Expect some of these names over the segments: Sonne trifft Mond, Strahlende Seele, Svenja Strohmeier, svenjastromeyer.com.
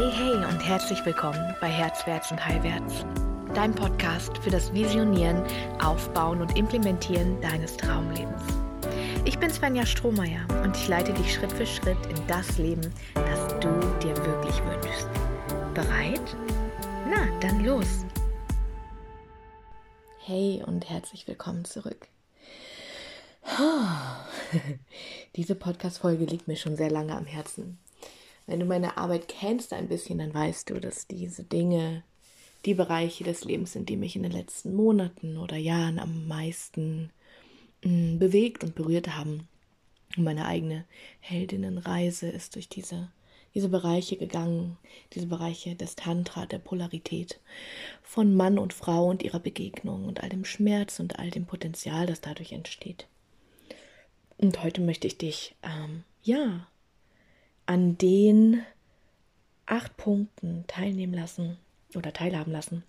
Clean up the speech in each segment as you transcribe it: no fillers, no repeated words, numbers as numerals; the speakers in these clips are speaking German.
Hey, hey und herzlich willkommen bei Herzwärts und Heilwärts, dein Podcast für das Visionieren, Aufbauen und Implementieren deines Traumlebens. Ich bin Svenja Strohmeier und ich leite dich Schritt für Schritt in das Leben, das du dir wirklich wünschst. Bereit? Na, dann los! Hey und herzlich willkommen zurück. Diese Podcast-Folge liegt mir schon sehr lange am Herzen. Wenn du meine Arbeit kennst ein bisschen, dann weißt du, dass diese Dinge die Bereiche des Lebens sind, die mich in den letzten Monaten oder Jahren am meisten bewegt und berührt haben. Und meine eigene Heldinnenreise ist durch diese Bereiche gegangen, diese Bereiche des Tantra, der Polarität von Mann und Frau und ihrer Begegnung und all dem Schmerz und all dem Potenzial, das dadurch entsteht. Und heute möchte ich dich, an den 8 Punkten teilnehmen lassen oder teilhaben lassen,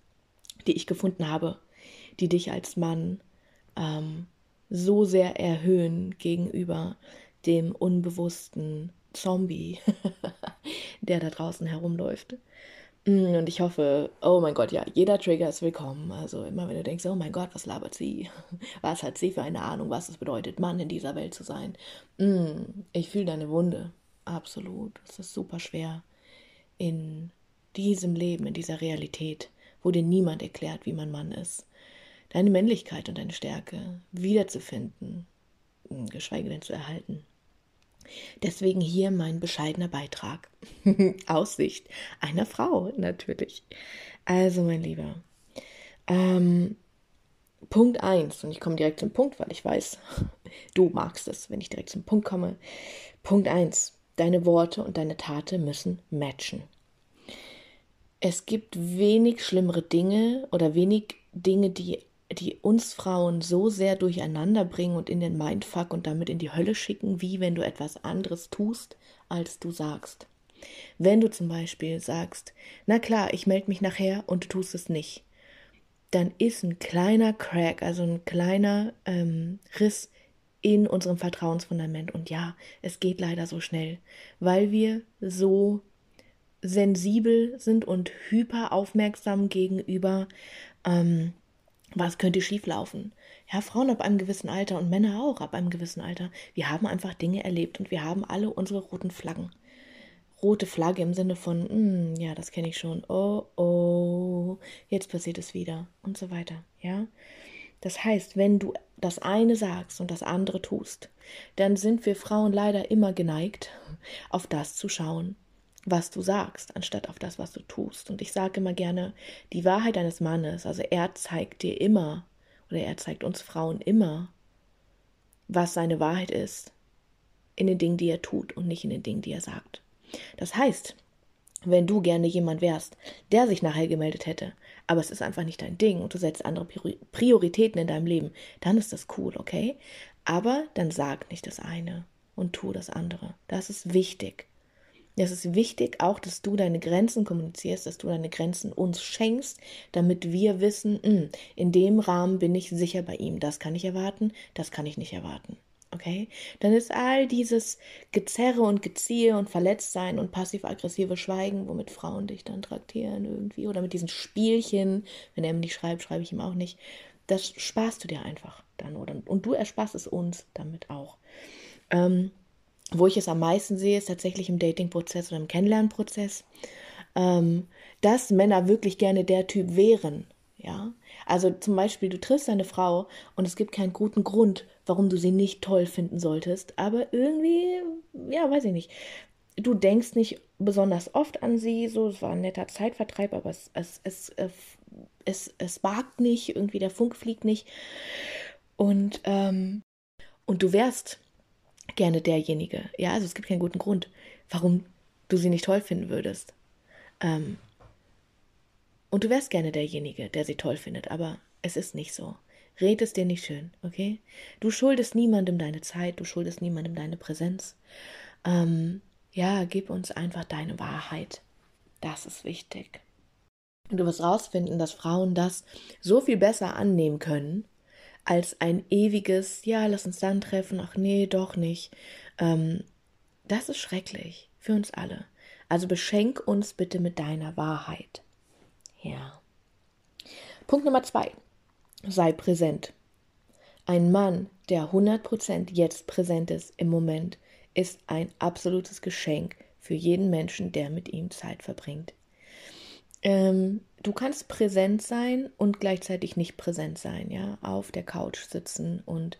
die ich gefunden habe, die dich als Mann so sehr erhöhen gegenüber dem unbewussten Zombie, der da draußen herumläuft. Und ich hoffe, oh mein Gott, ja, jeder Trigger ist willkommen. Also immer, wenn du denkst, oh mein Gott, was labert sie? Was hat sie für eine Ahnung, was es bedeutet, Mann in dieser Welt zu sein? Ich fühle deine Wunde. Absolut. Es ist super schwer in diesem Leben, in dieser Realität, wo dir niemand erklärt, wie man Mann ist, deine Männlichkeit und deine Stärke wiederzufinden, geschweige denn zu erhalten. Deswegen hier mein bescheidener Beitrag. Aus Sicht einer Frau, natürlich. Also, mein Lieber, Punkt 1, und ich komme direkt zum Punkt, weil ich weiß, du magst es, wenn ich direkt zum Punkt komme. Punkt 1, deine Worte und deine Taten müssen matchen. Es gibt wenig schlimmere Dinge oder wenig Dinge, die uns Frauen so sehr durcheinander bringen und in den Mindfuck und damit in die Hölle schicken, wie wenn du etwas anderes tust, als du sagst. Wenn du zum Beispiel sagst, na klar, ich melde mich nachher und du tust es nicht, dann ist ein kleiner Crack, also ein kleiner Riss in unserem Vertrauensfundament. Und ja, es geht leider so schnell, weil wir so sensibel sind und hyperaufmerksam gegenüber was könnte schieflaufen? Ja, Frauen ab einem gewissen Alter und Männer auch ab einem gewissen Alter. Wir haben einfach Dinge erlebt und wir haben alle unsere roten Flaggen. Rote Flagge im Sinne von, ja, das kenne ich schon, oh, jetzt passiert es wieder und so weiter, ja. Das heißt, wenn du das eine sagst und das andere tust, dann sind wir Frauen leider immer geneigt, auf das zu schauen, was du sagst, anstatt auf das, was du tust. Und ich sage immer gerne, die Wahrheit eines Mannes, also er zeigt dir immer, oder er zeigt uns Frauen immer, was seine Wahrheit ist, in den Dingen, die er tut und nicht in den Dingen, die er sagt. Das heißt, wenn du gerne jemand wärst, der sich nachher gemeldet hätte, aber es ist einfach nicht dein Ding und du setzt andere Prioritäten in deinem Leben, dann ist das cool, okay? Aber dann sag nicht das eine und tu das andere. Das ist wichtig. Es ist wichtig auch, dass du deine Grenzen kommunizierst, dass du deine Grenzen uns schenkst, damit wir wissen, in dem Rahmen bin ich sicher bei ihm. Das kann ich erwarten, das kann ich nicht erwarten. Okay, dann ist all dieses Gezerre und Geziehe und Verletztsein und passiv-aggressive Schweigen, womit Frauen dich dann traktieren irgendwie oder mit diesen Spielchen, wenn er mir nicht schreibt, schreibe ich ihm auch nicht, das sparst du dir einfach dann oder und du ersparst es uns damit auch. Wo ich es am meisten sehe, ist tatsächlich im Dating-Prozess oder im Kennenlernprozess, dass Männer wirklich gerne der Typ wären. Ja, also zum Beispiel, du triffst eine Frau und es gibt keinen guten Grund, warum du sie nicht toll finden solltest, aber irgendwie, ja, weiß ich nicht, du denkst nicht besonders oft an sie, so, es war ein netter Zeitvertreib, aber es barkt nicht, irgendwie der Funk fliegt nicht und du wärst gerne derjenige, ja, also es gibt keinen guten Grund, warum du sie nicht toll finden würdest, und du wärst gerne derjenige, der sie toll findet, aber es ist nicht so. Red es dir nicht schön, okay? Du schuldest niemandem deine Zeit, du schuldest niemandem deine Präsenz. Gib uns einfach deine Wahrheit. Das ist wichtig. Und du wirst rausfinden, dass Frauen das so viel besser annehmen können, als ein ewiges, ja, lass uns dann treffen, ach nee, doch nicht. Das ist schrecklich für uns alle. Also beschenk uns bitte mit deiner Wahrheit. Ja. Punkt Nummer 2. Sei präsent. Ein Mann, der 100% jetzt präsent ist im Moment, ist ein absolutes Geschenk für jeden Menschen, der mit ihm Zeit verbringt. Du kannst präsent sein und gleichzeitig nicht präsent sein, ja, auf der Couch sitzen und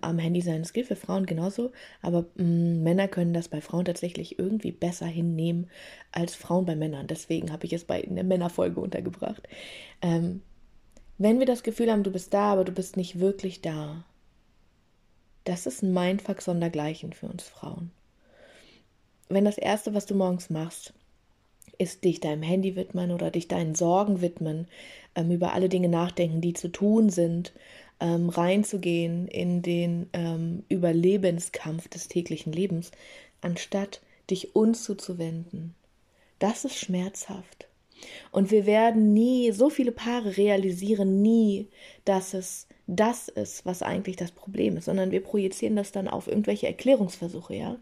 am Handy sein. Das gilt für Frauen genauso, aber Männer können das bei Frauen tatsächlich irgendwie besser hinnehmen als Frauen bei Männern. Deswegen habe ich es bei einer Männerfolge untergebracht. Wenn wir das Gefühl haben, du bist da, aber du bist nicht wirklich da, das ist ein Mindfuck sondergleichen für uns Frauen. Wenn das Erste, was du morgens machst, ist dich deinem Handy widmen oder dich deinen Sorgen widmen, über alle Dinge nachdenken, die zu tun sind, reinzugehen in den Überlebenskampf des täglichen Lebens, anstatt dich uns zuzuwenden. Das ist schmerzhaft. Und wir werden nie, so viele Paare realisieren nie, dass es das ist, was eigentlich das Problem ist, sondern wir projizieren das dann auf irgendwelche Erklärungsversuche, ja.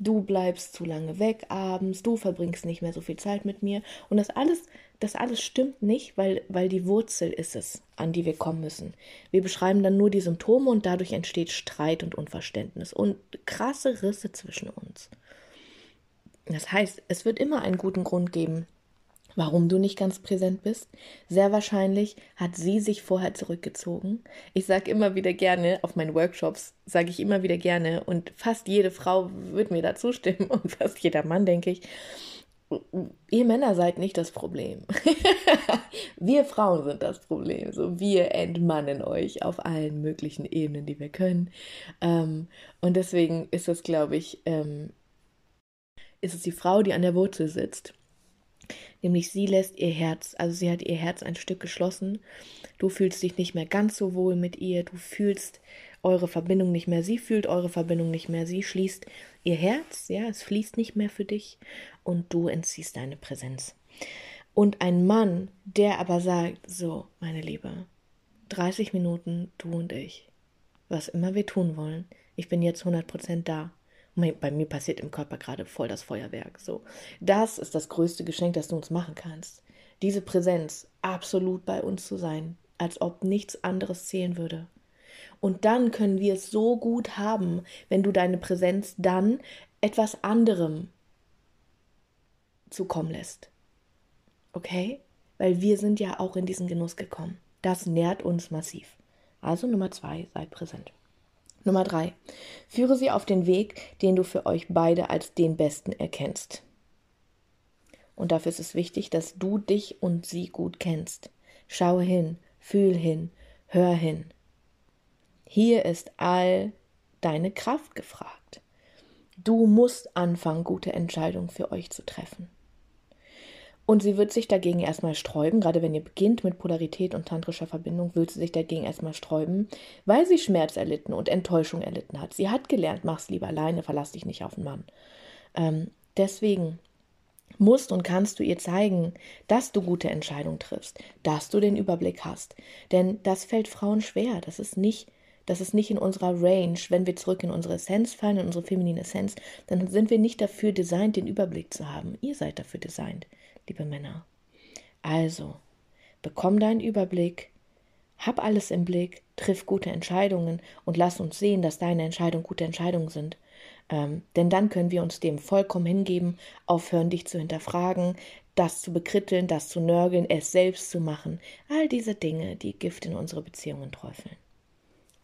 Du bleibst zu lange weg abends, du verbringst nicht mehr so viel Zeit mit mir und das alles stimmt nicht, weil die Wurzel ist es, an die wir kommen müssen. Wir beschreiben dann nur die Symptome und dadurch entsteht Streit und Unverständnis und krasse Risse zwischen uns. Das heißt, es wird immer einen guten Grund geben, warum du nicht ganz präsent bist. Sehr wahrscheinlich hat sie sich vorher zurückgezogen. Ich sage immer wieder gerne, auf meinen Workshops sage ich immer wieder gerne, und fast jede Frau wird mir da zustimmen und fast jeder Mann, denke ich, ihr Männer seid nicht das Problem. Wir Frauen sind das Problem. So, wir entmannen euch auf allen möglichen Ebenen, die wir können. Und deswegen ist es, glaube ich, ist es die Frau, die an der Wurzel sitzt. Nämlich sie lässt ihr Herz, also sie hat ihr Herz ein Stück geschlossen. Du fühlst dich nicht mehr ganz so wohl mit ihr, du fühlst eure Verbindung nicht mehr, sie fühlt eure Verbindung nicht mehr, sie schließt ihr Herz, ja, es fließt nicht mehr für dich und du entziehst deine Präsenz. Und ein Mann, der aber sagt, so, meine Liebe, 30 Minuten, du und ich, was immer wir tun wollen, ich bin jetzt 100% da. Bei mir passiert im Körper gerade voll das Feuerwerk. So, das ist das größte Geschenk, das du uns machen kannst. Diese Präsenz, absolut bei uns zu sein, als ob nichts anderes zählen würde. Und dann können wir es so gut haben, wenn du deine Präsenz dann etwas anderem zukommen lässt. Okay? Weil wir sind ja auch in diesen Genuss gekommen. Das nährt uns massiv. Also Nummer 2, sei präsent. Nummer 3. Führe sie auf den Weg, den du für euch beide als den besten erkennst. Und dafür ist es wichtig, dass du dich und sie gut kennst. Schau hin, fühl hin, hör hin. Hier ist all deine Kraft gefragt. Du musst anfangen, gute Entscheidungen für euch zu treffen. Und sie wird sich dagegen erstmal sträuben, gerade wenn ihr beginnt mit Polarität und tantrischer Verbindung, wird sie sich dagegen erstmal sträuben, weil sie Schmerz erlitten und Enttäuschung erlitten hat. Sie hat gelernt, mach's lieber alleine, verlass dich nicht auf den Mann. Deswegen musst und kannst du ihr zeigen, dass du gute Entscheidungen triffst, dass du den Überblick hast. Denn das fällt Frauen schwer, das ist nicht in unserer Range. Wenn wir zurück in unsere Essenz fallen, in unsere feminine Essenz, dann sind wir nicht dafür designt, den Überblick zu haben. Ihr seid dafür designt, liebe Männer. Also, bekomm deinen Überblick, hab alles im Blick, triff gute Entscheidungen und lass uns sehen, dass deine Entscheidungen gute Entscheidungen sind. Denn dann können wir uns dem vollkommen hingeben, aufhören, dich zu hinterfragen, das zu bekritteln, das zu nörgeln, es selbst zu machen. All diese Dinge, die Gift in unsere Beziehungen träufeln.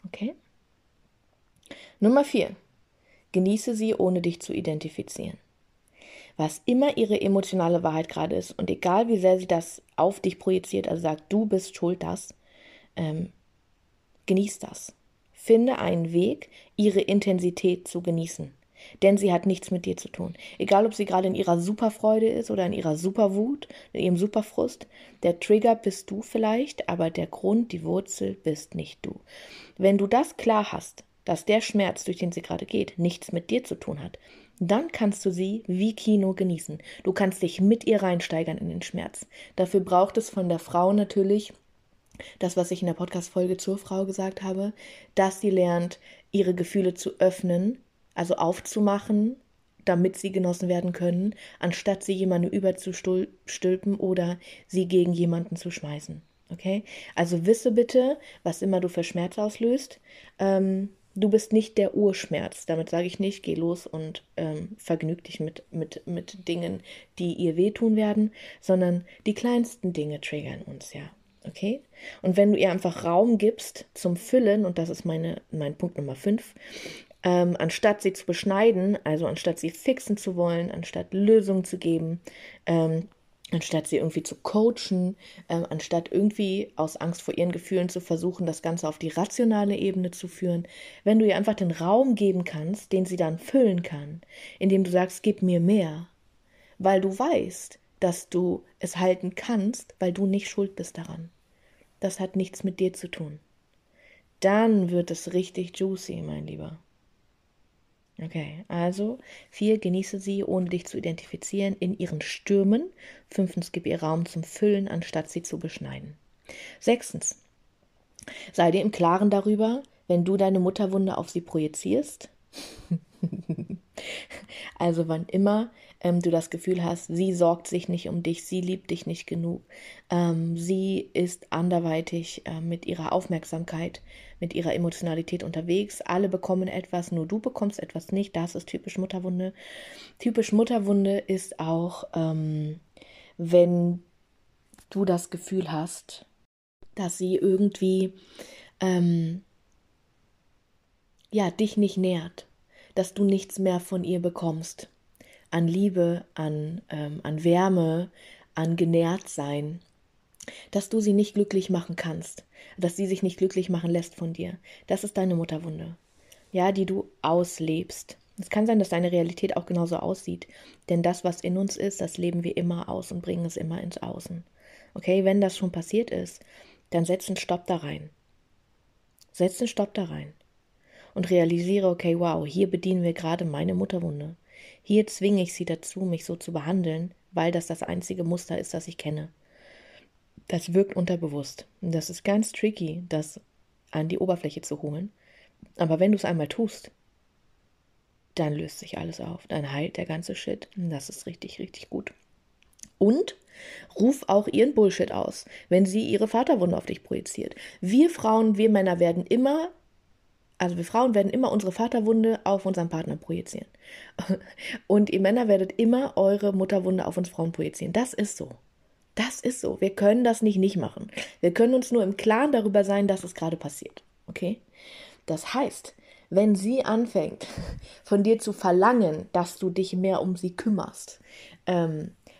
Okay? Nummer 4. Genieße sie, ohne dich zu identifizieren. Was immer ihre emotionale Wahrheit gerade ist und egal wie sehr sie das auf dich projiziert, also sagt, du bist schuld, das, genieß das. Finde einen Weg, ihre Intensität zu genießen, denn sie hat nichts mit dir zu tun. Egal, ob sie gerade in ihrer Superfreude ist oder in ihrer Superwut, in ihrem Superfrust, der Trigger bist du vielleicht, aber der Grund, die Wurzel bist nicht du. Wenn du das klar hast, dass der Schmerz, durch den sie gerade geht, nichts mit dir zu tun hat, dann kannst du sie wie Kino genießen. Du kannst dich mit ihr reinsteigern in den Schmerz. Dafür braucht es von der Frau natürlich das, was ich in der Podcast-Folge zur Frau gesagt habe, dass sie lernt, ihre Gefühle zu öffnen, also aufzumachen, damit sie genossen werden können, anstatt sie jemandem überzustülpen oder sie gegen jemanden zu schmeißen. Okay? Also wisse bitte, was immer du für Schmerz auslöst, du bist nicht der Urschmerz. Damit sage ich nicht, geh los und vergnüg dich mit Dingen, die ihr wehtun werden, sondern die kleinsten Dinge triggern uns, ja. Okay? Und wenn du ihr einfach Raum gibst zum Füllen, und das ist mein Punkt Nummer 5, anstatt sie zu beschneiden, also anstatt sie fixen zu wollen, anstatt Lösungen zu geben, anstatt sie irgendwie zu coachen, anstatt irgendwie aus Angst vor ihren Gefühlen zu versuchen, das Ganze auf die rationale Ebene zu führen, wenn du ihr einfach den Raum geben kannst, den sie dann füllen kann, indem du sagst, gib mir mehr, weil du weißt, dass du es halten kannst, weil du nicht schuld bist daran. Das hat nichts mit dir zu tun. Dann wird es richtig juicy, mein Lieber. Okay, also 4, genieße sie, ohne dich zu identifizieren, in ihren Stürmen. 5, gib ihr Raum zum Füllen, anstatt sie zu beschneiden. 6, sei dir im Klaren darüber, wenn du deine Mutterwunde auf sie projizierst. Also wann immer du das Gefühl hast, sie sorgt sich nicht um dich, sie liebt dich nicht genug, sie ist anderweitig mit ihrer Aufmerksamkeit, mit ihrer Emotionalität unterwegs, alle bekommen etwas, nur du bekommst etwas nicht, das ist typisch Mutterwunde. Typisch Mutterwunde ist auch, wenn du das Gefühl hast, dass sie irgendwie dich nicht nährt, dass du nichts mehr von ihr bekommst. An Liebe, an Wärme, an Genährtsein. Dass du sie nicht glücklich machen kannst. Dass sie sich nicht glücklich machen lässt von dir. Das ist deine Mutterwunde, ja, die du auslebst. Es kann sein, dass deine Realität auch genauso aussieht. Denn das, was in uns ist, das leben wir immer aus und bringen es immer ins Außen. Okay, wenn das schon passiert ist, dann setz einen Stopp da rein. Setz einen Stopp da rein. Und realisiere, okay, wow, hier bedienen wir gerade meine Mutterwunde. Hier zwinge ich sie dazu, mich so zu behandeln, weil das einzige Muster ist, das ich kenne. Das wirkt unterbewusst. Und das ist ganz tricky, das an die Oberfläche zu holen. Aber wenn du es einmal tust, dann löst sich alles auf. Dann heilt der ganze Shit. Und das ist richtig, richtig gut. Und ruf auch ihren Bullshit aus, wenn sie ihre Vaterwunde auf dich projiziert. Wir Frauen werden immer unsere Vaterwunde auf unseren Partner projizieren. Und ihr Männer werdet immer eure Mutterwunde auf uns Frauen projizieren. Das ist so. Das ist so. Wir können das nicht machen. Wir können uns nur im Klaren darüber sein, dass es gerade passiert. Okay? Das heißt, wenn sie anfängt, von dir zu verlangen, dass du dich mehr um sie kümmerst,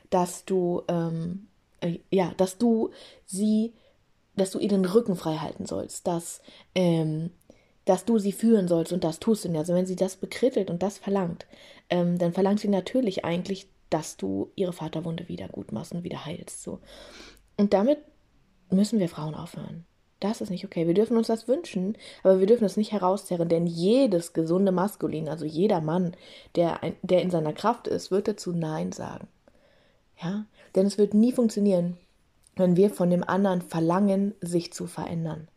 dass du ihr den Rücken frei halten sollst, dass du sie führen sollst, und das tust du nicht. Also wenn sie das bekrittelt und das verlangt, dann verlangt sie natürlich eigentlich, dass du ihre Vaterwunde wieder gut machst und wieder heilst. So. Und damit müssen wir Frauen aufhören. Das ist nicht okay. Wir dürfen uns das wünschen, aber wir dürfen es nicht herauszerren, denn jedes gesunde Maskulin, also jeder Mann, der in seiner Kraft ist, wird dazu Nein sagen. Ja? Denn es wird nie funktionieren, wenn wir von dem anderen verlangen, sich zu verändern.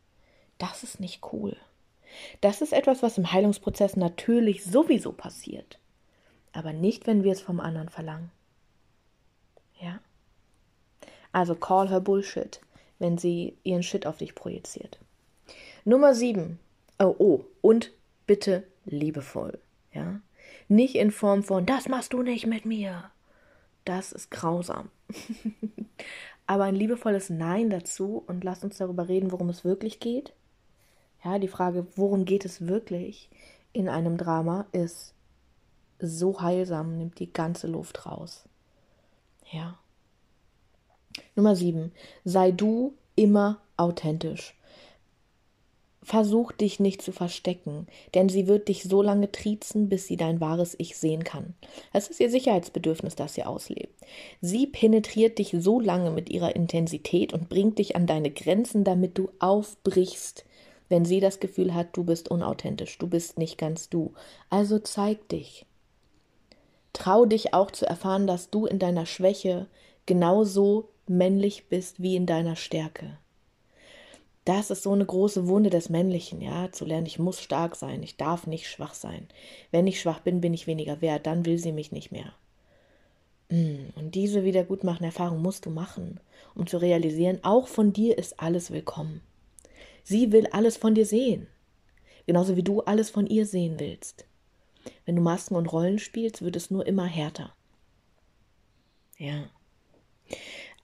Das ist nicht cool. Das ist etwas, was im Heilungsprozess natürlich sowieso passiert, aber nicht, wenn wir es vom anderen verlangen. Ja? Also call her Bullshit, wenn sie ihren Shit auf dich projiziert. Nummer 7. Und bitte liebevoll. Ja? Nicht in Form von, das machst du nicht mit mir. Das ist grausam. Aber ein liebevolles Nein dazu, und lasst uns darüber reden, worum es wirklich geht. Ja, die Frage, worum geht es wirklich in einem Drama, ist so heilsam, nimmt die ganze Luft raus. Ja. Nummer 7. Sei du immer authentisch. Versuch dich nicht zu verstecken, denn sie wird dich so lange triezen, bis sie dein wahres Ich sehen kann. Das ist ihr Sicherheitsbedürfnis, das sie auslebt. Sie penetriert dich so lange mit ihrer Intensität und bringt dich an deine Grenzen, damit du aufbrichst. Wenn sie das Gefühl hat, du bist unauthentisch, du bist nicht ganz du. Also zeig dich. Trau dich auch zu erfahren, dass du in deiner Schwäche genauso männlich bist wie in deiner Stärke. Das ist so eine große Wunde des Männlichen, ja, zu lernen, ich muss stark sein, ich darf nicht schwach sein. Wenn ich schwach bin, bin ich weniger wert, dann will sie mich nicht mehr. Und diese wiedergutmachende Erfahrung musst du machen, um zu realisieren, auch von dir ist alles willkommen. Sie will alles von dir sehen, genauso wie du alles von ihr sehen willst. Wenn du Masken und Rollen spielst, wird es nur immer härter. Ja.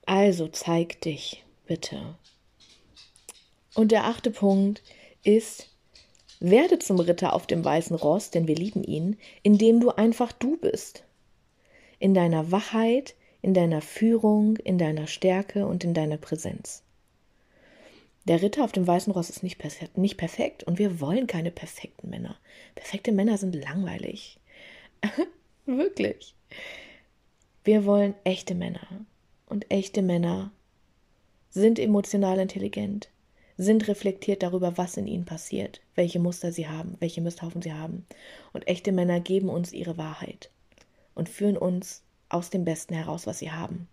Also zeig dich, bitte. Und der 8. Punkt ist, werde zum Ritter auf dem weißen Ross, denn wir lieben ihn, indem du einfach du bist. In deiner Wachheit, in deiner Führung, in deiner Stärke und in deiner Präsenz. Der Ritter auf dem weißen Ross ist nicht perfekt und wir wollen keine perfekten Männer. Perfekte Männer sind langweilig. Wirklich. Wir wollen echte Männer. Und echte Männer sind emotional intelligent, sind reflektiert darüber, was in ihnen passiert, welche Muster sie haben, welche Misthaufen sie haben. Und echte Männer geben uns ihre Wahrheit und führen uns aus dem Besten heraus, was sie haben.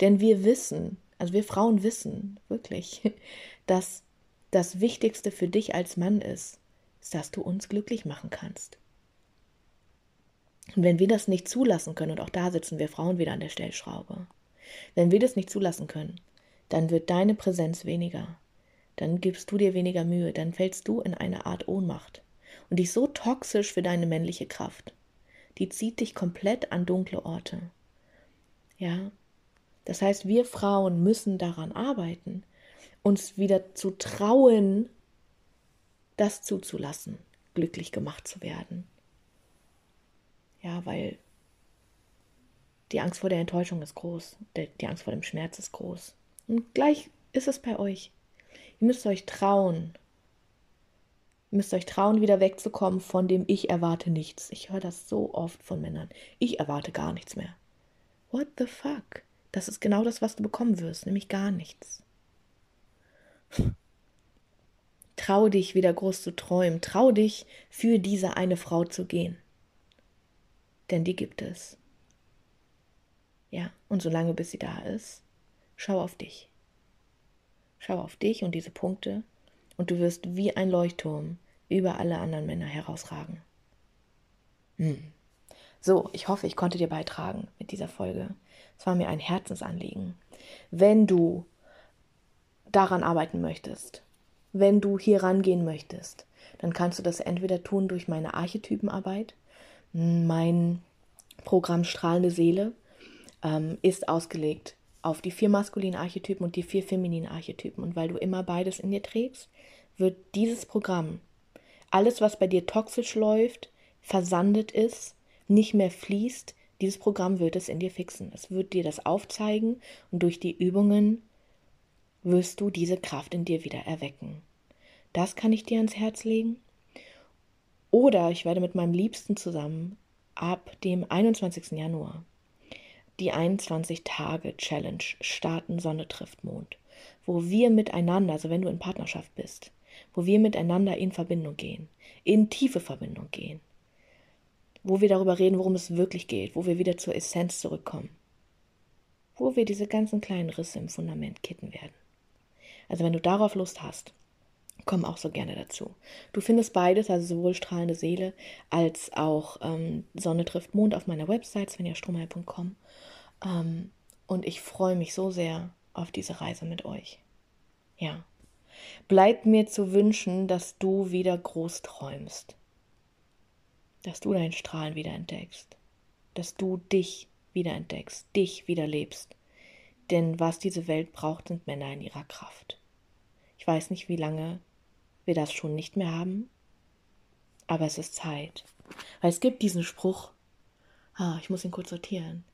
Denn wir wissen, also wir Frauen wissen wirklich, dass das Wichtigste für dich als Mann ist, dass du uns glücklich machen kannst. Und wenn wir das nicht zulassen können, und auch da sitzen wir Frauen wieder an der Stellschraube, wenn wir das nicht zulassen können, dann wird deine Präsenz weniger, dann gibst du dir weniger Mühe, dann fällst du in eine Art Ohnmacht und dich so toxisch für deine männliche Kraft. Die zieht dich komplett an dunkle Orte. Ja, das heißt, wir Frauen müssen daran arbeiten, uns wieder zu trauen, das zuzulassen, glücklich gemacht zu werden. Ja, weil die Angst vor der Enttäuschung ist groß, die Angst vor dem Schmerz ist groß. Und gleich ist es bei euch. Ihr müsst euch trauen. Ihr müsst euch trauen, wieder wegzukommen von dem Ich erwarte nichts. Ich höre das so oft von Männern. Ich erwarte gar nichts mehr. What the fuck? Das ist genau das, was du bekommen wirst, nämlich gar nichts. Trau dich, wieder groß zu träumen. Trau dich, für diese eine Frau zu gehen. Denn die gibt es. Ja, und solange bis sie da ist, schau auf dich. Schau auf dich und diese Punkte und du wirst wie ein Leuchtturm über alle anderen Männer herausragen. So, ich hoffe, ich konnte dir beitragen mit dieser Folge. Es war mir ein Herzensanliegen. Wenn du daran arbeiten möchtest, wenn du hier rangehen möchtest, dann kannst du das entweder tun durch meine Archetypenarbeit. Mein Programm Strahlende Seele ist ausgelegt auf die 4 maskulinen Archetypen und die 4 femininen Archetypen. Und weil du immer beides in dir trägst, wird dieses Programm, alles, was bei dir toxisch läuft, versandet ist, nicht mehr fließt, dieses Programm wird es in dir fixen. Es wird dir das aufzeigen und durch die Übungen wirst du diese Kraft in dir wieder erwecken. Das kann ich dir ans Herz legen. Oder ich werde mit meinem Liebsten zusammen ab dem 21. Januar die 21-Tage-Challenge starten, Sonne trifft Mond, wo wir miteinander, also wenn du in Partnerschaft bist, wo wir miteinander in Verbindung gehen, in tiefe Verbindung gehen, wo wir darüber reden, worum es wirklich geht, wo wir wieder zur Essenz zurückkommen, wo wir diese ganzen kleinen Risse im Fundament kitten werden. Also wenn du darauf Lust hast, komm auch so gerne dazu. Du findest beides, also sowohl Strahlende Seele als auch Sonne trifft Mond auf meiner Website svenjastromeyer.com. Und ich freue mich so sehr auf diese Reise mit euch. Ja, bleibt mir zu wünschen, dass du wieder groß träumst. Dass du deinen Strahlen wieder entdeckst. Dass du dich wieder entdeckst, dich wieder lebst. Denn was diese Welt braucht, sind Männer in ihrer Kraft. Ich weiß nicht, wie lange wir das schon nicht mehr haben, aber es ist Zeit. Weil es gibt diesen Spruch, ich muss ihn kurz sortieren,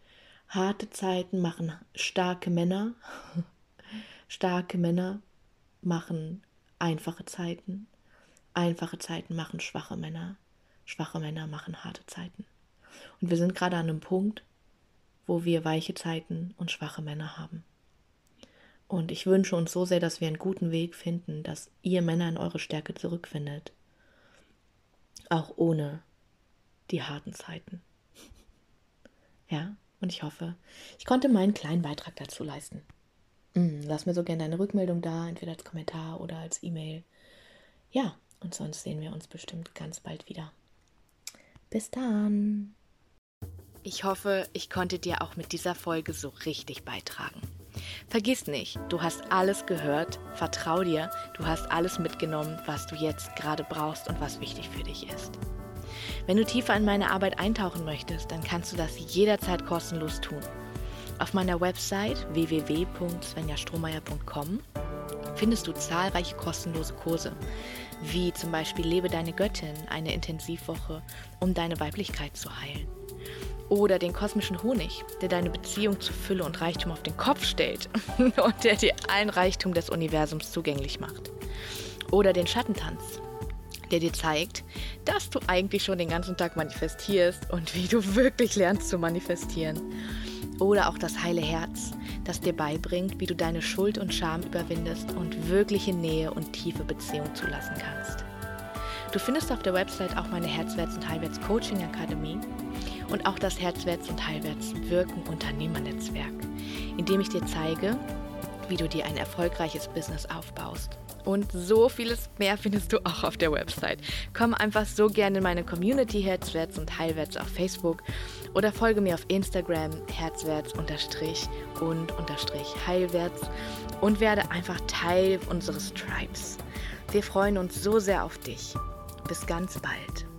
harte Zeiten machen starke Männer machen einfache Zeiten machen schwache Männer machen harte Zeiten. Und wir sind gerade an einem Punkt, wo wir weiche Zeiten und schwache Männer haben. Und ich wünsche uns so sehr, dass wir einen guten Weg finden, dass ihr Männer in eure Stärke zurückfindet. Auch ohne die harten Zeiten. Ja, und ich hoffe, ich konnte meinen kleinen Beitrag dazu leisten. Lass mir so gerne deine Rückmeldung da, entweder als Kommentar oder als E-Mail. Ja, und sonst sehen wir uns bestimmt ganz bald wieder. Bis dann! Ich hoffe, ich konnte dir auch mit dieser Folge so richtig beitragen. Vergiss nicht, du hast alles gehört, vertrau dir, du hast alles mitgenommen, was du jetzt gerade brauchst und was wichtig für dich ist. Wenn du tiefer in meine Arbeit eintauchen möchtest, dann kannst du das jederzeit kostenlos tun. Auf meiner Website www.svenjastromeyer.com findest du zahlreiche kostenlose Kurse, wie zum Beispiel Lebe deine Göttin, eine Intensivwoche, um deine Weiblichkeit zu heilen. Oder den kosmischen Honig, der deine Beziehung zu Fülle und Reichtum auf den Kopf stellt und der dir allen Reichtum des Universums zugänglich macht. Oder den Schattentanz, der dir zeigt, dass du eigentlich schon den ganzen Tag manifestierst und wie du wirklich lernst zu manifestieren. Oder auch das heile Herz, das dir beibringt, wie du deine Schuld und Scham überwindest und wirkliche Nähe und tiefe Beziehung zulassen kannst. Du findest auf der Website auch meine Herzwärts und Heilwärts Coaching Akademie und auch das Herzwärts und Heilwärts Wirken Unternehmernetzwerk, in dem ich dir zeige, wie du dir ein erfolgreiches Business aufbaust. Und so vieles mehr findest du auch auf der Website. Komm einfach so gerne in meine Community Herzwärts und Heilwärts auf Facebook oder folge mir auf Instagram herzwärts_und_heilwärts und werde einfach Teil unseres Tribes. Wir freuen uns so sehr auf dich. Bis ganz bald.